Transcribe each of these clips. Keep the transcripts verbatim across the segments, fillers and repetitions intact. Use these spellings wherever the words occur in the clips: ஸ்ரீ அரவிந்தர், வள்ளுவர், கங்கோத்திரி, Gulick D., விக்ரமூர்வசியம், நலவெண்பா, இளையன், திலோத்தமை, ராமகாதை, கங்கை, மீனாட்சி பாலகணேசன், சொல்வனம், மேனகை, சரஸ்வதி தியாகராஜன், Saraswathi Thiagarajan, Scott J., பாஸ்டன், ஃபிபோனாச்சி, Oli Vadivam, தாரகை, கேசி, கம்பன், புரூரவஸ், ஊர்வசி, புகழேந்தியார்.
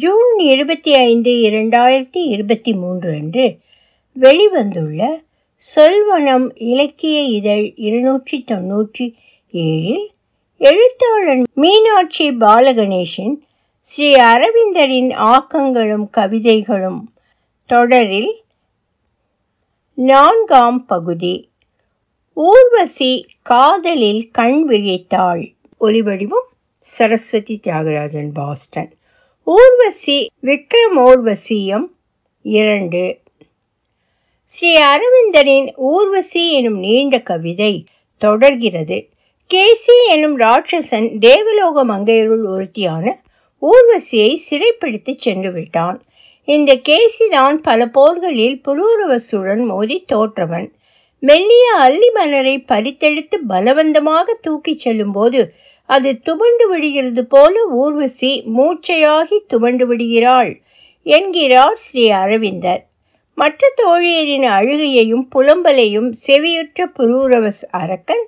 June இருபத்தி ஐந்து இரண்டாயிரத்தி இருபத்தி மூன்று அன்று வெளிவந்துள்ள சொல்வனம் இலக்கிய இதழ் இருநூற்றி தொன்னூற்றி ஏழில் எழுத்தாளன் மீனாட்சி பாலகணேசன் ஸ்ரீ அரவிந்தரின் ஆக்கங்களும் கவிதைகளும் தொடரில் நான்காம் பகுதி ஊர்வசி காதலில் கண் விழித்தாள். ஒலி வடிவம் சரஸ்வதி தியாகராஜன், பாஸ்டன். ஊர்வசி விக்ரமூர்வசியம் இரண்டு. ஸ்ரீ அரவிந்தரின் ஊர்வசி எனும் நீண்ட கவிதை தொடர்கிறது. கேசி எனும் ராட்சசன் தேவலோக மங்கையருள் ஒருத்தியான ஊர்வசியை சிறைப்பிடித்து சென்று விட்டான். இந்த கேசி தான் பல போர்களில் புரூரவசுடன் மோதி தோற்றவன். மெல்லிய அல்லி மலரை பறித்தெடுத்து பலவந்தமாக தூக்கிச் செல்லும் போது அது துவண்டு விடுகிறது போல ஊர்வசி மூச்சையாகி துவண்டு விடுகிறாள் என்கிறார் ஸ்ரீ அரவிந்தர். மற்ற தோழியரின் அழுகையையும் புலம்பலையும் செவியுற்ற புரூரவஸ் அரக்கன்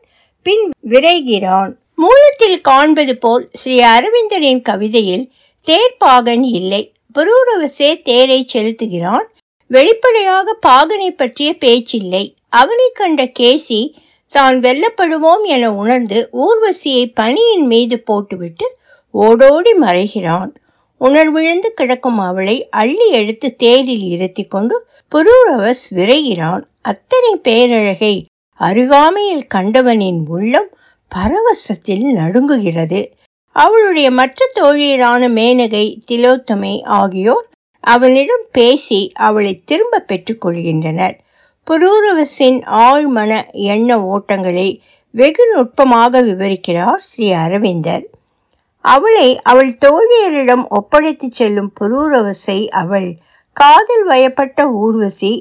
பின் விரைகிறான். மூலத்தில் காண்பது போல் ஸ்ரீ அரவிந்தரின் கவிதையில் தேர்ப்பாகன் இல்லை. புரூரவசே தேரை செலுத்துகிறான். வெளிப்படையாக பாகனை பற்றிய பேச்சில்லை. அவனை கண்ட கேசி தான் வெல்லப்படுவோம் என உணர்ந்து ஊர்வசியை பனியின் மீது போட்டுவிட்டு ஓடோடி மறைகிறான். உணர்விழந்து கிடக்கும் அவளை அள்ளி எடுத்து தேரில் இருத்தி கொண்டு புரூரவஸ் விரைகிறான். அத்தனை பேரழகை அருகாமையில் கண்டவனின் உள்ளம் பரவசத்தில் நடுங்குகிறது. அவளுடைய மற்ற தோழியரான மேனகை, திலோத்தமை ஆகியோர் அவனிடம் பேசி அவளை திரும்ப பெற்றுக்கொள்கின்றனர். புரூரவசின் ஆழ்மன எண்ண ஓட்டங்களை வெகு நுட்பமாக விவரிக்கிறார் ஸ்ரீ அரவிந்தர். அவளை அவள் தோழியரிடம் ஒப்படைத்து செல்லும் புரூரவசை அவள் காதல் வயப்பட்ட ஊர்வசி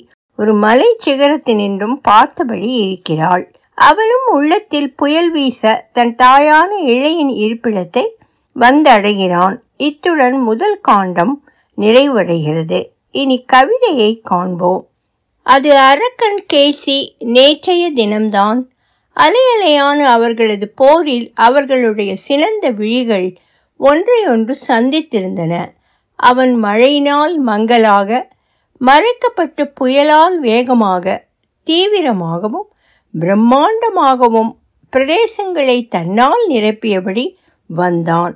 ஒரு மலை சிகரத்தினின்றும் பார்த்தபடி இருக்கிறாள். அவனும் உள்ளத்தில் புயல் வீச தன் தாயான இளையின் இருப்பிடத்தை வந்தடைகிறான். இத்துடன் முதல் காண்டம் நிறைவடைகிறது. இனி கவிதையை காண்போம். அது அரக்கன் கேசி நேற்றைய தினம்தான். அலையலையான அவர்களது போரில் அவர்களுடைய சினந்த விழிகள் ஒன்றையொன்று சந்தித்திருந்தன. அவன் மழையினால் மங்கலாக, மறைக்கப்பட்ட புயலால் வேகமாக, தீவிரமாகவும் பிரம்மாண்டமாகவும் பிரதேசங்களை தன்னால் நிரப்பியபடி வந்தான்.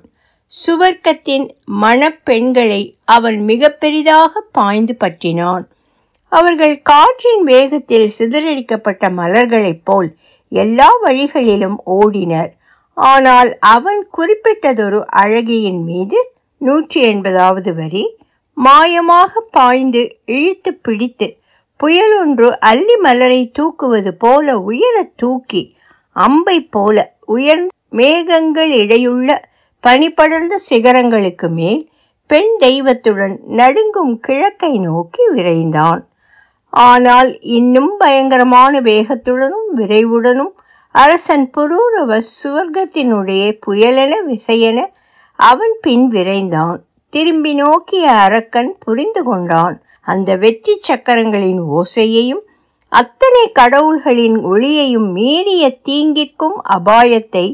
சுவர்க்கத்தின் மணப்பெண்களை அவன் மிக பெரிதாக பாய்ந்து பற்றினான். அவர்கள் காற்றின் வேகத்தில் சிதறடிக்கப்பட்ட மலர்களைப் போல் எல்லா வழிகளிலும் ஓடினர். ஆனால் அவன் குறிப்பிட்டதொரு அழகியின் மீது நூற்றி எண்பதாவது வரி மாயமாக பாய்ந்து இழுத்து பிடித்து புயலொன்று அல்லி மலரை தூக்குவது போல உயர தூக்கி அம்பை போல உயர் மேகங்கள் இடையுள்ள பனிபடர்ந்த சிகரங்களுக்கு மேல் பெண் தெய்வத்துடன் நடுங்கும் கிழக்கை நோக்கி விரைந்தான். ஆனால் இன்னும் பயங்கரமான வேகத்துடனும் விரைவுடனும் அரசன் புரூரவஸ் சுவர்க்கத்தினுடைய புயலென விசையென அவன் பின் விரைந்தான். திரும்பி நோக்கிய அரக்கன் புரிந்து கொண்டான். அந்த வெற்றி சக்கரங்களின் ஓசையையும் அத்தனை கடவுள்களின் ஒளியையும் மீறிய தீங்கிற்கும் அபாயத்தை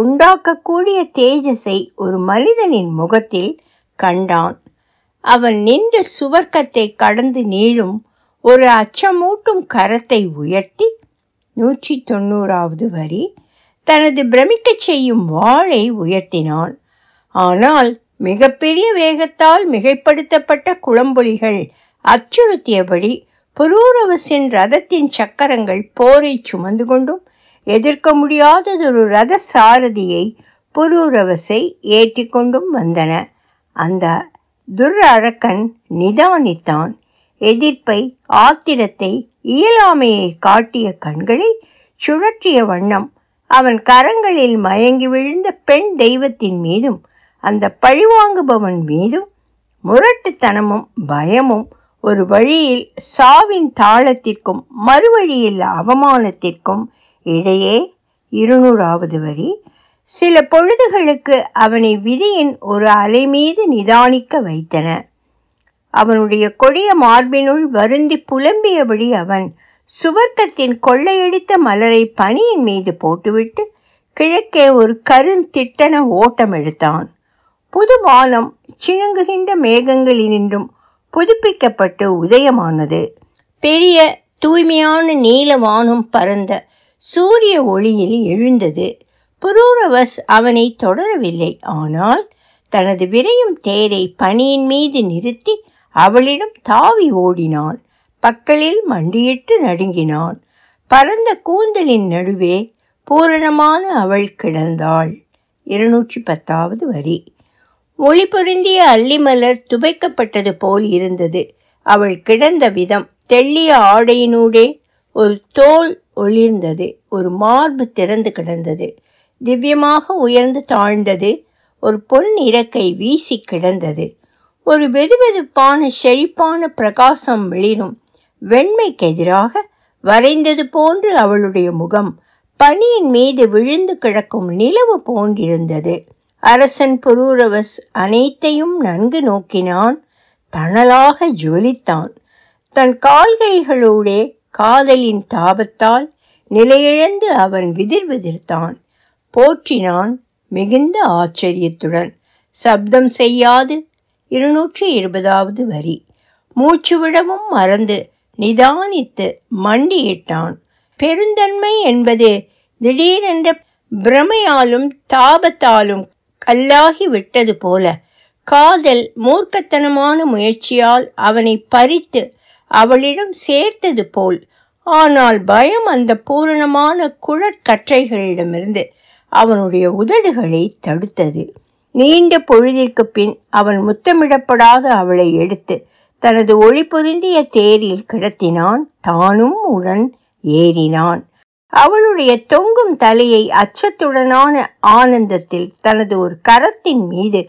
உண்டாக்கக்கூடிய தேஜஸை ஒரு மனிதனின் முகத்தில் கண்டான். அவன் நின்ற சுவர்க்கத்தை கடந்து நீளும் ஒரு அச்சமூட்டும் கரத்தை உயர்த்தி நூற்றி தொண்ணூறாவது வரி தனது பிரமிக்கச் செய்யும் வாளை உயர்த்தினான். ஆனால் மிகப்பெரிய வேகத்தால் மிகைப்படுத்தப்பட்ட குளம்பொலிகள் அச்சுறுத்தியபடி புரூரவசின் ரதத்தின் சக்கரங்கள் போரை சுமந்து கொண்டும் எதிர்க்க முடியாததொரு ரத சாரதியை புரூரவசை ஏற்றி கொண்டும் வந்தன. அந்த துர் அரக்கன் நிதானித்தான். எதிர்ப்பை, ஆத்திரத்தை, இயலாமையை காட்டிய கண்களை சுழற்றிய வண்ணம் அவன் கரங்களில் மயங்கி விழுந்த பெண் தெய்வத்தின் மீதும் அந்த பழிவாங்குபவன் மீதும் முரட்டுத்தனமும் பயமும் ஒரு வழியில் சாவின் தாளத்திற்கும் மறுவழியில் அவமானத்திற்கும் இடையே இருநூறாவது வரி சில பொழுதுகளுக்கு அவனை விதியின் ஒரு அலை மீது நிதானிக்க வைத்தன. அவனுடைய கொடிய மார்பினுள் வருந்தி புலம்பியபடி அவன் சுவர்க்கத்தின் கொள்ளையடித்த மலரை பனியின் மீது போட்டுவிட்டு கிழக்கே ஒரு கருந்திட்டன ஓட்டம் எடுத்தான். புது வானம் சிணுங்குகின்ற மேகங்களினின்றும் புதுப்பிக்கப்பட்டு உதயமானது. பெரிய தூய்மையான நீல வானம் பரந்த சூரிய ஒளியில் எழுந்தது. புரூரவஸ் அவனை தொடரவில்லை. ஆனால் தனது விரையும் தேரை பனியின் மீது நிறுத்தி அவளிடம் தாவி ஓடினான். பக்கலில் மண்டியிட்டு நடுங்கினான். பரந்த கூந்தலின் நடுவே பூரணமான அவள் கிடந்தாள். இருநூற்றி பத்தாவது வரி. ஒளி பொருந்திய அல்லிமலர் துவைக்கப்பட்டது போல் இருந்தது அவள் கிடந்த விதம். தெள்ளிய ஆடையினூடே ஒரு தோல் ஒளிர்ந்தது. ஒரு மார்பு திறந்து கிடந்தது. திவ்யமாக உயர்ந்து தாழ்ந்தது. ஒரு பொன் இறக்கை வீசி கிடந்தது. ஒரு வெதுவெதுப்பான செழிப்பான பிரகாசம் வெளிரும் வெண்மைக்கு எதிராக வரைந்தது போன்று அவளுடைய முகம் பனியின் மீது விழுந்து கிடக்கும் நிலவு போன்றிருந்தது. அரசன் புரூரவஸ் அனைத்தையும் நன்கு நோக்கினான். தணலாக ஜொலித்தான். தன் கால்கைகளோடே காதலின் தாபத்தால் நிலையிழந்து அவன் விதிர்விதிர்த்தான். போற்றினான் மிகுந்த ஆச்சரியத்துடன். சப்தம் செய்யாது. இருநூற்றி இருபதாவது வரி. மூச்சுவிடவும் மறந்து நிதானித்து மண்டியிட்டான். பெருந்தன்மை என்பது திடீரென்ற பிரமையாலும் தாபத்தாலும் கல்லாகி விட்டது போல காதல் மூர்க்கத்தனமான முயற்சியால் அவனை பறித்து அவளிடம் சேர்த்தது போல். ஆனால் பயம் அந்த பூரணமான குழற்கற்றைகளிடமிருந்து அவனுடைய உதடுகளை தடுத்தது. நீண்ட பொழுதிற்கு பின் அவன் முத்தமிடப்படாத அவளை எடுத்து தனது ஒளி பொருந்திய தேரில் கிடத்தினான். தானும் உடன் ஏறினான். அவளுடைய தொங்கும் தலையை அச்சத்துடனான ஆனந்தத்தில் தனது ஒரு கரத்தின் மீது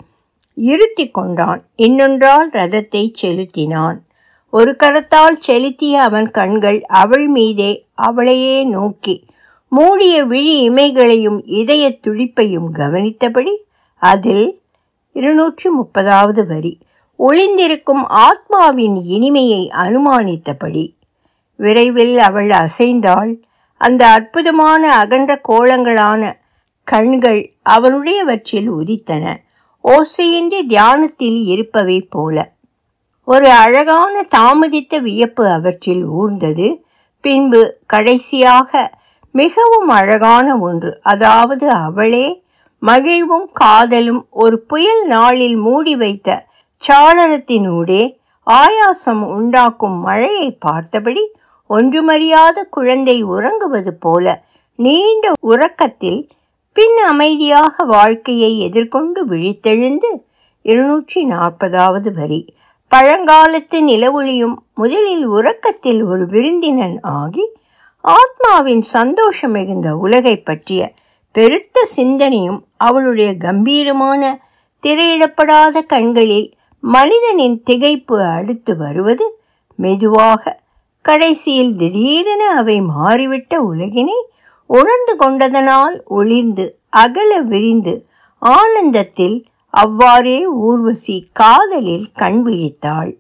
இருத்தி கொண்டான். இன்னொன்றால் ரதத்தை செலுத்தினான். ஒரு கரத்தால் செலுத்திய அவன் கண்கள் அவள் மீதே அவளையே நோக்கி மூடிய விழி இமைகளையும் இதய துடிப்பையும் கவனித்தபடி அதில் இருநூற்றி முப்பதாவது வரி ஒளிந்திருக்கும் ஆத்மாவின் இனிமையை அனுமானித்தபடி. விரைவில் அவள் அசைந்தாள். அந்த அற்புதமான அகன்ற கோலங்களான கண்கள் அவனுடையவற்றில் உதித்தன. ஓசையின்றி தியானத்தில் இருப்பவை போல ஒரு அழகான தாமதித்த வியப்பு அவற்றில் ஊர்ந்தது. பின்பு கடைசியாக மிகவும் அழகான ஒன்று, அதாவது அவளே. மகிழ்வும் காதலும் ஒரு புயல் நாளில் மூடி வைத்த சாளரத்தினூடே ஆயாசம் உண்டாக்கும் மழையை பார்த்தபடி ஒன்றுமறியாத குழந்தை உறங்குவது போல நீண்ட உறக்கத்தில் பின் அமைதியாக வாழ்க்கையை எதிர்கொண்டு விழித்தெழுந்து. இருநூற்றி நாற்பதாவது வரி. பழங்காலத்து நிலவொளியும் முதலில் உறக்கத்தில் ஒரு விருந்தினன் ஆகி ஆத்மாவின் சந்தோஷம் மிகுந்த உலகை பற்றிய பெருத்த சிந்தனையும் அவளுடைய கம்பீரமான திரையிடப்படாத கண்களில் மனிதனின் திகைப்பு அடுத்து வருவது மெதுவாக. கடைசியில் திடீரென அவை மாறிவிட்ட உலகினை உணர்ந்து கொண்டதனால் ஒளிர்ந்து அகல விரிந்து ஆனந்தத்தில் அவ்வாறே ஊர்வசி காதலில் கண் விழித்தாள்.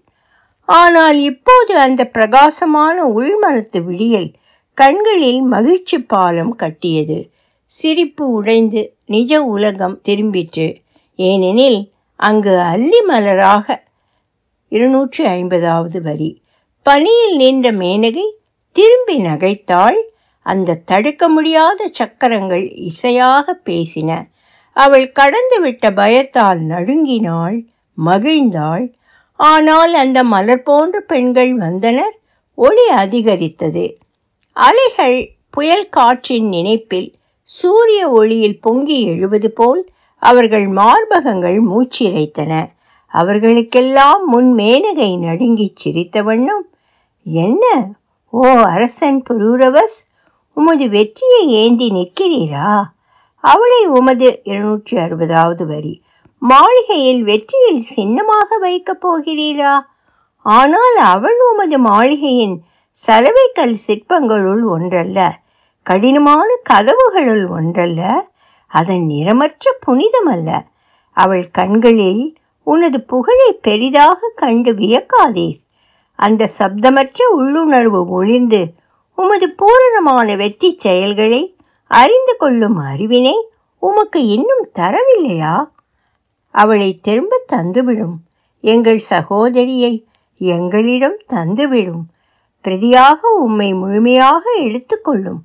ஆனால் இப்போது அந்த பிரகாசமான உள்மனத்து விடியல் கண்களில் மகிழ்ச்சி பாலம் கட்டியது. சிரிப்பு உடைந்து நிஜ உலகம் திரும்பிற்று. ஏனெனில் அங்கு அல்லி மலராக. இருநூற்றி ஐம்பதாவது வரி. பனியில் நின்ற மேனகை திரும்பி நகைத்தாள். அந்த தடுக்க முடியாத சக்கரங்கள் இசையாக பேசின. அவள் கடந்துவிட்ட பயத்தால் நடுங்கினாள், மகிழ்ந்தாள். ஆனால் அந்த மலர் போன்ற பெண்கள் வந்தனர். ஒளி அதிகரித்தது. அலைகள் புயல் காற்றின் நினைப்பில் சூரிய ஒளியில் பொங்கி எழுவது போல் அவர்கள் மார்பகங்கள் மூச்சிறைத்தன. அவர்களுக்கெல்லாம் முன் மேனகை நடுங்கி சிரித்த வண்ணம், என்ன ஓ அரசன் புரூரவஸ், உமது வெற்றியை ஏந்தி நிற்கிறீரா? அவளை உமது இருநூற்றி அறுபதாவது வரி மாளிகையில் வெற்றியில் சின்னமாக வைக்கப் போகிறீரா? ஆனால் அவள் உமது மாளிகையின் சலவைக்கல் சிற்பங்களுள் ஒன்றல்ல, கடினமான கதவுகளுள் ஒன்றல்ல, அதன் நிறமற்ற புனிதமல்ல. அவள் கண்களில் உனது புகழை பெரிதாக கண்டு வியக்காதீர். அந்த சப்தமற்ற உள்ளுணர்வு ஒளிர்ந்து உமது பூரணமான வெற்றி செயல்களை அறிந்து கொள்ளும் அறிவினை உமக்கு இன்னும் தரவில்லையா? அவளை திரும்ப தந்துவிடும், எங்கள் சகோதரியை எங்களிடம் தந்துவிடும், பிரதியாக உம்மை முழுமையாக எடுத்துக்கொள்ளும்.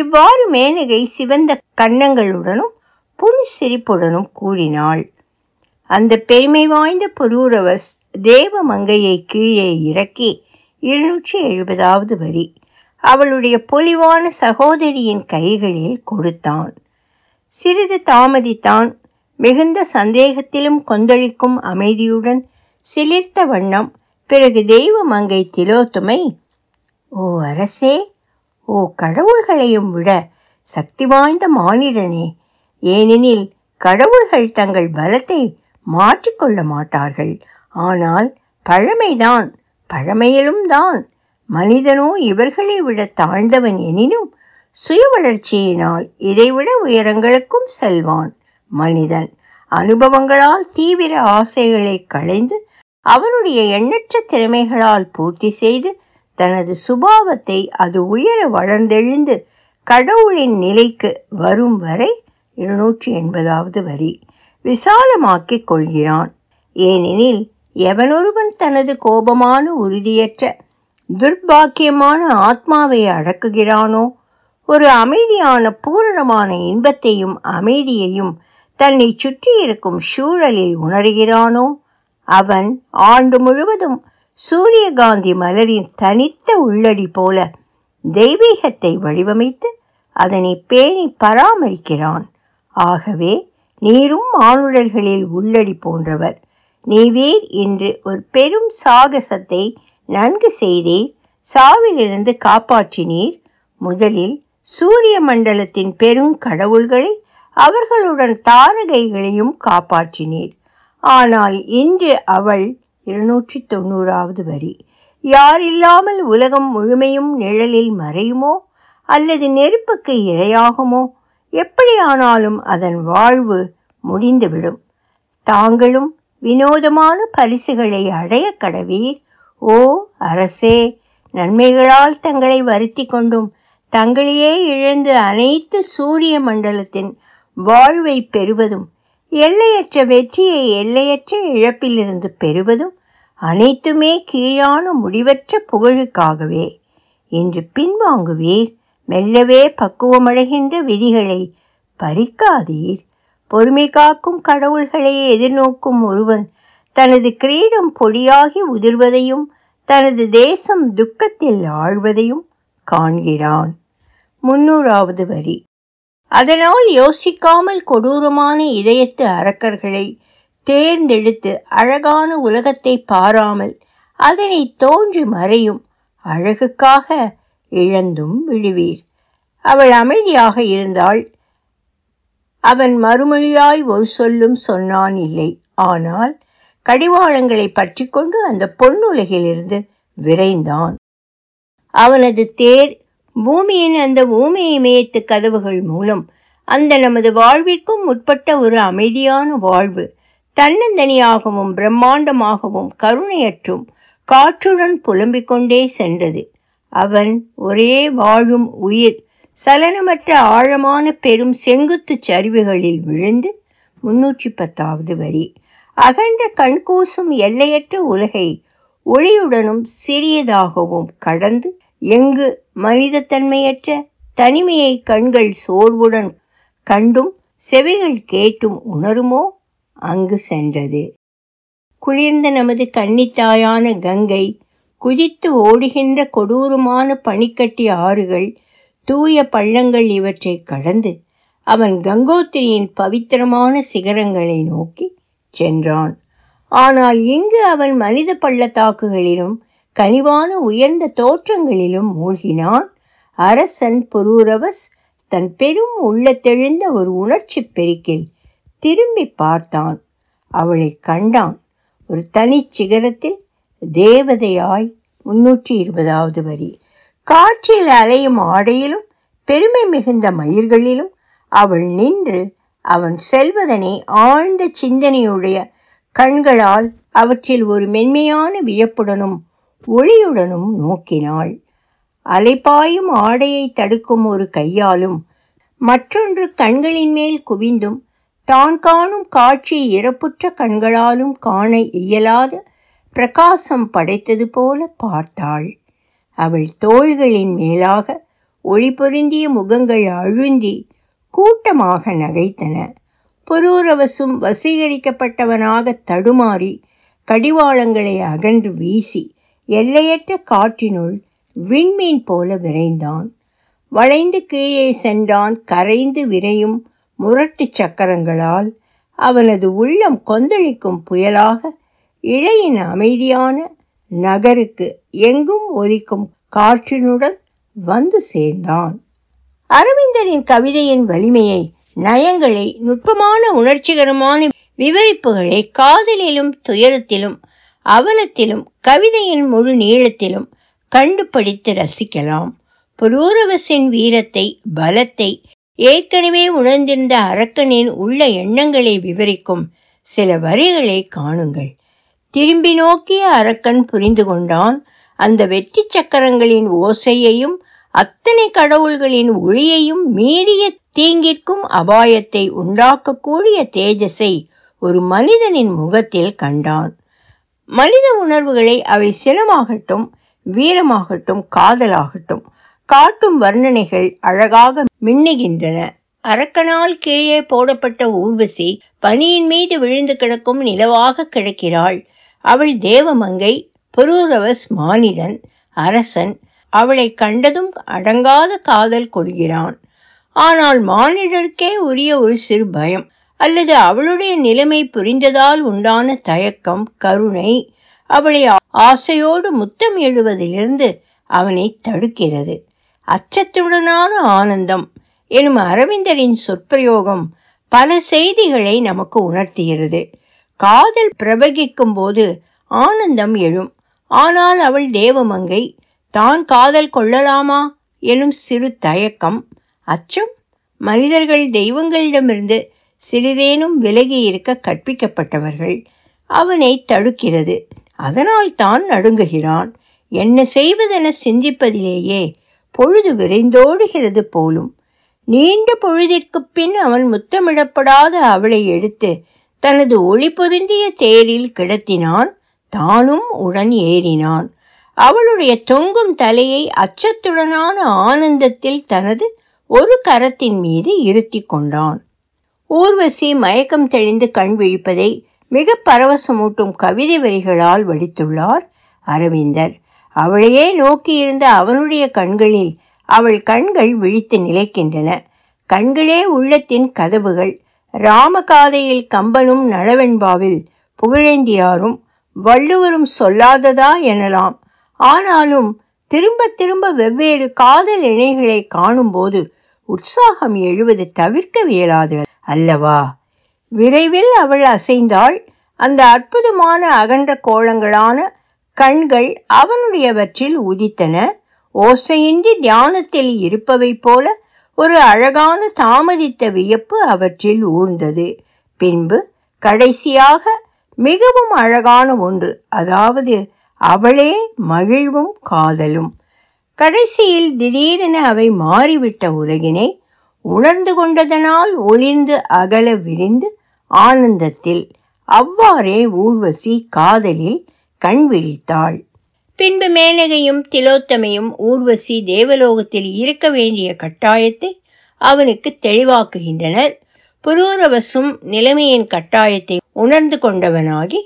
இவ்வாறு மேனகை சிவந்த கன்னங்களுடனும் புன் சிரிப்புடனும் கூறினாள். அந்த பெருமை வாய்ந்த புரூரவஸ் தேவ மங்கையை கீழே இறக்கி இருநூற்றி எழுபதாவது வரி அவளுடைய பொலிவான சகோதரியின் கைகளில் கொடுத்தான். சிறிது தாமதித்தான். மிகுந்த சந்தேகத்திலும் கொந்தளிக்கும் அமைதியுடன் சிலிர்த்த வண்ணம் பிறகு தெய்வ மங்கை திலோத்தமை, ஓ அரசே, ஓ கடவுள்களையும் விட சக்தி வாய்ந்த மானிடனே, ஏனெனில் கடவுள்கள் தங்கள் பலத்தை மாற்றிக்கொள்ள மாட்டார்கள், ஆனால் பழமைதான், பழமையிலும் தான், மனிதனோ இவர்களை விட தாழ்ந்தவன் எனினும் சுய வளர்ச்சியினால் இதைவிட உயரங்களுக்கும் செல்வான். மனிதன் அனுபவங்களால் தீவிர ஆசைகளை களைந்து அவனுடைய எண்ணற்ற திறமைகளால் பூர்த்தி செய்து தனது சுபாவத்தை அது உயர வளர்ந்தெழுந்து கடவுளின் நிலைக்கு வரும் வரை இருநூற்றி எண்பதாவது வரி விசாலமாக்கிக் கொள்கிறான். ஏனெனில் எவனொருவன் தனது கோபமான உறுதியற்ற துர்பாக்கியமான ஆத்மாவை அடக்குகிறானோ, ஒரு அமைதியான பூரணமான இன்பத்தையும் அமைதியையும் தன்னை சுற்றியிருக்கும் சூழலில் உணர்கிறானோ, அவன் ஆண்டு முழுவதும் சூரியகாந்தி மலரின் தனித்த உள்ளடி போல தெய்வீகத்தை வடிவமைத்து அதனை பேணி பராமரிக்கிறான். ஆகவே நீரும் மானுடர்களில் உள்ளடி போன்றவர். நீவேர் இன்று ஒரு பெரும் சாகசத்தை நன்கு செய்தீர், சாவிலிருந்து காப்பாற்றினீர். முதலில் சூரிய மண்டலத்தின் பெரும் கடவுள்களை அவர்களுடன் தாரகைகளையும் காப்பாற்றினீர். ஆனால் இன்று அவள் இருநூற்றி தொண்ணூறாவது வரி யாரில்லாமல் உலகம் முழுமையும் நிழலில் மறையுமோ அல்லது நெருப்புக்கு இரையாகுமோ, எப்படியானாலும் அதன் வாழ்வு முடிந்துவிடும். தாங்களும் வினோதமான பரிசுகளை அடைய கடவீர். ஓ அரசே, நன்மைகளால் தங்களை வருத்தி கொண்டும் தங்களையே இழந்து அனைத்து சூரிய மண்டலத்தின் வாழ்வை பெறுவதும் எல்லையற்ற வெற்றியை எல்லையற்ற இழப்பிலிருந்து பெறுவதும் அனைத்துமே கீழான முடிவற்ற புகழுக்காகவே என்று பின்வாங்குவீர். மெல்லவே பக்குவமடைகின்ற விதிகளை பறிக்காதீர். பொறுமை காக்கும் கடவுள்களை எதிர்நோக்கும் ஒருவன் தனது கிரீடம் பொடியாகி உதிர்வதையும் தனது தேசம் துக்கத்தில் ஆழ்வதையும் காண்கிறான். முன்னூறாவது வரி அதனால் யோசிக்காமல் கொடூரமான இதயத்து அரக்கர்களை தேர்ந்தெடுத்து அழகான உலகத்தை பாராமல் அதனை தோன்றி மறையும் அழகுக்காக இழந்தும் விழுவீர். அவள் அமைதியாக இருந்தாள். அவன் மறுமொழியாய் ஒரு சொல்லும் சொன்னான் இல்லை. ஆனால் கடிவாளங்களை பற்றி கொண்டு அந்த பொன்னுலகிலிருந்து விரைந்தான். அவனது தேர் பூமியின் அந்த ஊமையை மேய்த்து கதவுகள் மூலம் அந்த நமது வாழ்விற்கும் உட்பட்ட ஒரு அமைதியான வாழ்வு, தன்னந்தனியாகவும் பிரம்மாண்டமாகவும் கருணையற்றும் காற்றுடன் புலம்பிக் கொண்டே சென்றது. அவன் ஒரே வாழும் உயிர் சலனமற்ற ஆழமான பெரும் செங்குத்து சரிவுகளில் விழுந்து முன்னூற்றி பத்தாவது வரி அகன்ற கண்கூசும் எல்லையற்ற உலகை ஒளியுடனும் சிறியதாகவும் கடந்து எங்கு மனிதத்தன்மையற்ற தனிமையை கண்கள் சோர்வுடன் கண்டும் செவிகள் கேட்டும் உணருமோ அங்கு சென்றது. குளிர்ந்த நமது கன்னித்தாயான கங்கை, குதித்து ஓடுகின்ற கொடூரமான பனிக்கட்டி ஆறுகள், தூய பள்ளங்கள் இவற்றை கடந்து அவன் கங்கோத்திரியின் பவித்திரமான சிகரங்களை நோக்கி சென்றான். ஆனால் இங்கு அவன் மனித பள்ளத்தாக்குகளிலும் கனிவான உயர்ந்த தோற்றங்களிலும் மூழ்கினான். அரசன் புரூரவஸ் தன் பெரும் உள்ளத்தெழுந்த ஒரு உணர்ச்சி பெருக்கில் திரும்பி பார்த்தான். அவளை கண்டான் ஒரு தனிச்சிகரத்தில் தேவதையாய். முன்னூற்றி இருபதாவது வரி காற்றில் அலையும் ஆடையிலும் பெருமை மிகுந்த மயிர்களிலும் அவள் நின்று அவன் செல்வதனை ஆழ்ந்த சிந்தனையுடைய கண்களால் அவற்றில் ஒரு மென்மையான வியப்புடனும் ஒளியுடனும் நோக்கினாள். அலைப்பாயும் ஆடையை தடுக்கும் ஒரு கையாலும் மற்றொன்று கண்களின் மேல் குவிந்தும் தான் காணும் காட்சி இறப்புற்ற கண்களாலும் காண இயலாத பிரகாசம் படைத்தது போல பார்த்தாள். அவள் தோள்களின் மேலாக ஒளி பொருந்திய முகங்கள் அழுந்தி கூட்டமாக நகைத்தன. புரூரவசும் வசீகரிக்கப்பட்டவனாக தடுமாறி கடிவாளங்களை அகன்று வீசி எல்லையற்ற காற்றினுள் விண்மீன் போல விரைந்தான். வளைந்து கீழே சென்றான். கரைந்து விரையும் முரட்டு சக்கரங்களால் அவனது உள்ளம் கொந்தளிக்கும் புயலாக இளையின் அமைதியான நகருக்கு எங்கும் ஒலிக்கும் காற்றினுடன் வந்து சேர்ந்தான். அரவிந்தரின் கவிதையின் வலிமையை, நயங்களை, நுட்பமான உணர்ச்சிகரமான விவரிப்புகளை காதலிலும் துயரத்திலும் அவலத்திலும் கவிதையின் முழு நீளத்திலும் கண்டுபிடித்து ரசிக்கலாம். புரூரவசின் வீரத்தை, பலத்தை ஏற்கனவே உணர்ந்திருந்த அரக்கனின் உள்ள எண்ணங்களை விவரிக்கும் சில வரிகளை காணுங்கள். திரும்பி நோக்கிய அரக்கன் புரிந்து கொண்டான். அந்த வெற்றி சக்கரங்களின் ஓசையையும் அத்தனை கடவுள்களின் ஒளியையும் மீறிய தீங்கிற்கும் அபாயத்தை உண்டாக்கக்கூடிய தேஜஸை ஒரு மனிதனின் முகத்தில் கண்டான். மனித உணர்வுகளை அவை சினமாகட்டும், வீரமாகட்டும், காதலாகட்டும் காட்டும் வர்ணனைகள் அழகாக மின்னுகின்றன. அரக்கனால் கீழே போடப்பட்ட ஊர்வசி பனியின் மீது விழுந்து கிடக்கும் நிலவாக கிடக்கிறாள். அவள் தேவமங்கை, புரூரவஸ் மானிடன், அரசன். அவளை கண்டதும் அடங்காத காதல் கொள்கிறான். ஆனால் மானிடருக்கே உரிய ஒரு சிறு பயம், அல்லது அவளுடைய நிலைமை புரிந்ததால் உண்டான தயக்கம், கருணை அவளை ஆசையோடு முத்தம் எழுவதிலிருந்து அவனை தடுக்கிறது. அச்சத்துடனான ஆனந்தம் எனும் அரவிந்தரின் சொற்பிரயோகம் பல செய்திகளை நமக்கு உணர்த்துகிறது. காதல் பிரபகிக்கும் போது ஆனந்தம் எழும். ஆனால் அவள் தேவமங்கை. தான் காதல் கொள்ளலாமா எனும் சிறு தயக்கம், அச்சம் மனிதர்கள் தெய்வங்களிடமிருந்து சிறிதேனும் விலகி இருக்க கற்பிக்கப்பட்டவர்கள். அவனை தடுக்கிறது. அதனால் தான் நடுங்குகிறான். என்ன செய்வதென சிந்திப்பதிலேயே பொழுது விரைந்தோடுகிறது போலும். நீண்ட பொழுதிற்கு பின் அவன் முத்தமிடப்படாத அவளை எடுத்து தனது ஒளி பொருந்திய தேரில் கிடத்தினான். தானும் உடன் ஏறினான். அவளுடைய தொங்கும் தலையை அச்சத்துடனான ஆனந்தத்தில் தனது ஒரு கரத்தின் மீது இருத்தி கொண்டான். ஊர்வசி மயக்கம் தெளிந்து கண் விழிப்பதை மிக பரவசமூட்டும் கவிதை வரிகளால் வடித்துள்ளார் அரவிந்தர். அவளையே நோக்கியிருந்த அவனுடைய கண்களில் அவள் கண்கள் விழித்து நிலைக்கின்றன. கண்களே உள்ளத்தின் கதவுகள். ராமகாதையில் கம்பனும் நலவெண்பாவில் புகழேந்தியாரும் வள்ளுவரும் சொல்லாததா எனலாம். ஆனாலும் திரும்ப திரும்ப வெவ்வேறு காதல் இணைகளை காணும்போது உற்சாகம் எழுவது தவிர்க்க இயலாது அல்லவா? விரைவில் அவள் அசைந்தாள். அந்த அற்புதமான அகன்ற கோலங்களான கண்கள் அவனுடையவற்றில் உதித்தன. ஓசையின்றி தியானத்தில் இருப்பவை போல ஒரு அழகான தாமதித்த வியப்பு அவற்றில் ஊர்ந்தது. பின்பு கடைசியாக மிகவும் அழகான ஒன்று, அதாவது அவளே மகிழ்வும் காதலும். கடைசியில் திடீரென அவை மாறிவிட்ட உலகினை உணர்ந்து கொண்டதனால் ஒளிர்ந்து அகல விரிந்து ஆனந்தத்தில் அவ்வாறே ஊர்வசி காதலில் கண் விழித்தாள். பின்பு மேனகையும் திலோத்தமையும் ஊர்வசி தேவலோகத்தில் இருக்க வேண்டிய கட்டாயத்தை அவனுக்கு தெளிவாக்குகின்றனர். புரூரவசும் நிலைமையின் கட்டாயத்தை உணர்ந்து கொண்டவனாகி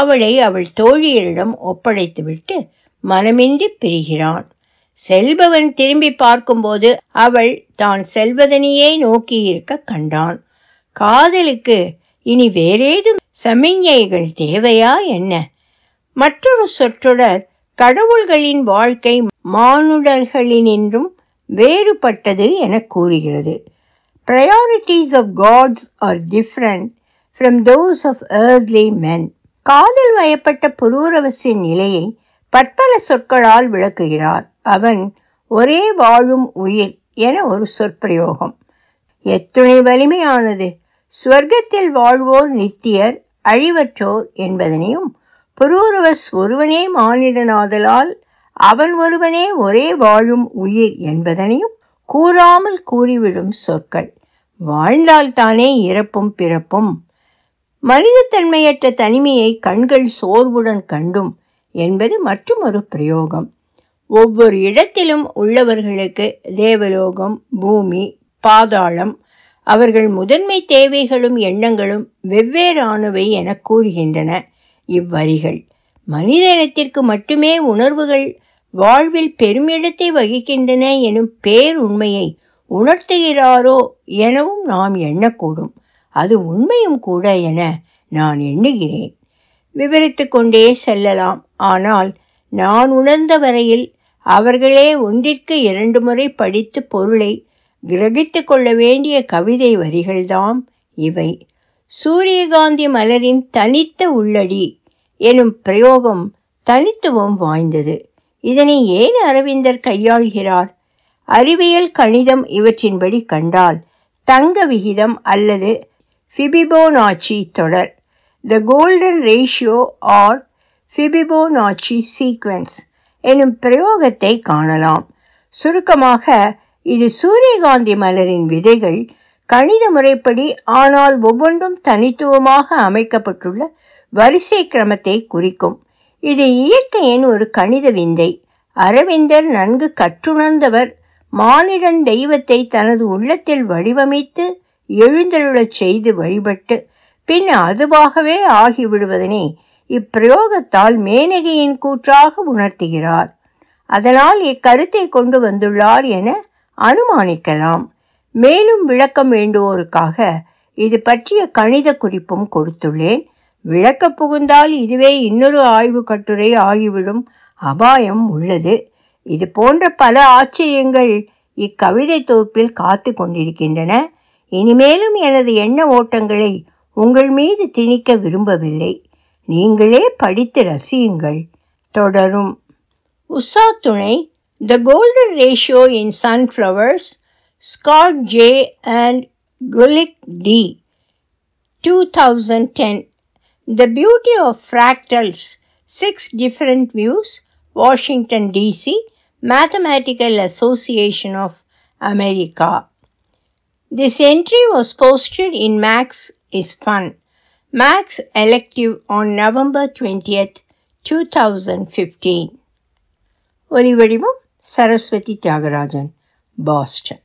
அவளை அவள் தோழியரிடம் ஒப்படைத்துவிட்டு மனமின்றி பிரிகிறான். செல்பவன் திரும்பி பார்க்கும்போது அவள் தான் செல்வதனையே நோக்கி இருக்க கண்டான். காதலுக்கு இனி வேறேதும் சமிஞைகள் தேவையா என்ன? மற்றொரு சொற்றொடர் கடவுள்களின் வாழ்க்கை மானுடர்களினின்றும் வேறுபட்டது என கூறுகிறது. Priorities of gods are different from those of earthly men. காதல் வயப்பட்ட புரூரவசின் நிலையை பற்பல சொற்களால் விளக்குகிறார். அவன் ஒரே வாழும் உயிர் என ஒரு சொற்பிரயோகம் எத்துணை வலிமையானது. ஸ்வர்க்கத்தில் வாழ்வோர் நித்தியர், அழிவற்றோர் என்பதனையும் புரூரவஸ் ஒருவனே மானிடனாதலால் அவன் ஒருவனே ஒரே வாழும் உயிர் என்பதனையும் கூறாமல் கூறிவிடும் சொற்கள். வாழ்ந்தால்தானே இறப்பும் பிறப்பும். மனிதத்தன்மையற்ற தனிமையை கண்கள் சோர்வுடன் கண்டும் என்பது மற்றும் ஒரு பிரயோகம். ஒவ்வொரு இடத்திலும் உள்ளவர்களுக்கு தேவலோகம், பூமி, பாதாளம் அவர்கள் முதன்மை தேவைகளும் எண்ணங்களும் வெவ்வேறானவை என கூறுகின்றன இவ்வரிகள். மனிதனத்திற்கு மட்டுமே உணர்வுகள் வாழ்வில் பெருமிடத்தை வகிக்கின்றன எனும் பேருண்மையை உணர்த்துகிறாரோ எனவும் நாம் எண்ணக்கூடும். அது உண்மையும் கூட என நான் எண்ணுகிறேன். விவரித்து கொண்டே செல்லலாம். ஆனால் நான் உணர்ந்த வரையில் அவர்களே ஒன்றிற்கு இரண்டு முறை படித்து பொருளை கிரகித்து கொள்ள வேண்டிய கவிதை வரிகள்தாம் இவை. சூரியகாந்தி மலரின் தனித்த உள்ளடி எனும் பிரயோகம் தனித்துவம் வாய்ந்தது. இதனை ஏன் அரவிந்தர் கையாள்கிறார்? அறிவியல், கணிதம் இவற்றின்படி கண்டால் தங்க விகிதம் அல்லது ஃபிபோனாச்சி தொடர், the golden ratio or ஃபிபோனாச்சி sequence எனும் பிரயோகத்தை காணலாம். சுருக்கமாக இது சூரியகாந்தி மலரின் விதைகள், கணித முறைப்படி ஆனால் ஒவ்வொன்றும் தனித்துவமாக அமைக்கப்பட்டுள்ள வரிசை கிரமத்தை குறிக்கும். இது இயற்கையின் ஒரு கணித விந்தை. அரவிந்தர் நன்கு கற்றுணர்ந்தவர். மானிடன் தெய்வத்தை தனது உள்ளத்தில் வடிவமைத்து எழுந்தருளச் செய்து வழிபட்டு பின் அதுவாகவே ஆகிவிடுவதனை இப்பிரயோகத்தால் மேனகையின் கூற்றாக உணர்த்துகிறார். அதனால் இக்கருத்தை கொண்டு வந்துள்ளார் என அனுமானிக்கலாம். மேலும் விளக்கம் வேண்டுவோருக்காக இது பற்றிய கணித குறிப்பும் கொடுத்துள்ளேன். விளக்க புகுந்தால் இதுவே இன்னொரு ஆய்வு கட்டுரை ஆகிவிடும் அபாயம் உள்ளது. இது போன்ற பல ஆச்சரியங்கள் இக்கவிதை தொகுப்பில் காத்து கொண்டிருக்கின்றன. இனிமேலும் எனது எண்ண ஓட்டங்களை உங்கள் மீது திணிக்க விரும்பவில்லை. நீங்களே படித்து ரசியுங்கள். தொடரும். உஷா துணை, The Golden Ratio in Sunflowers, Scott J. and Gulick D., twenty ten. The Beauty of Fractals, Six Different Views, Washington, D C, Mathematical Association of America. This entry was posted in Max is Fun, Max elective on November twentieth, twenty fifteen. Oli Vadivam, Saraswati Thiagarajan, Boston.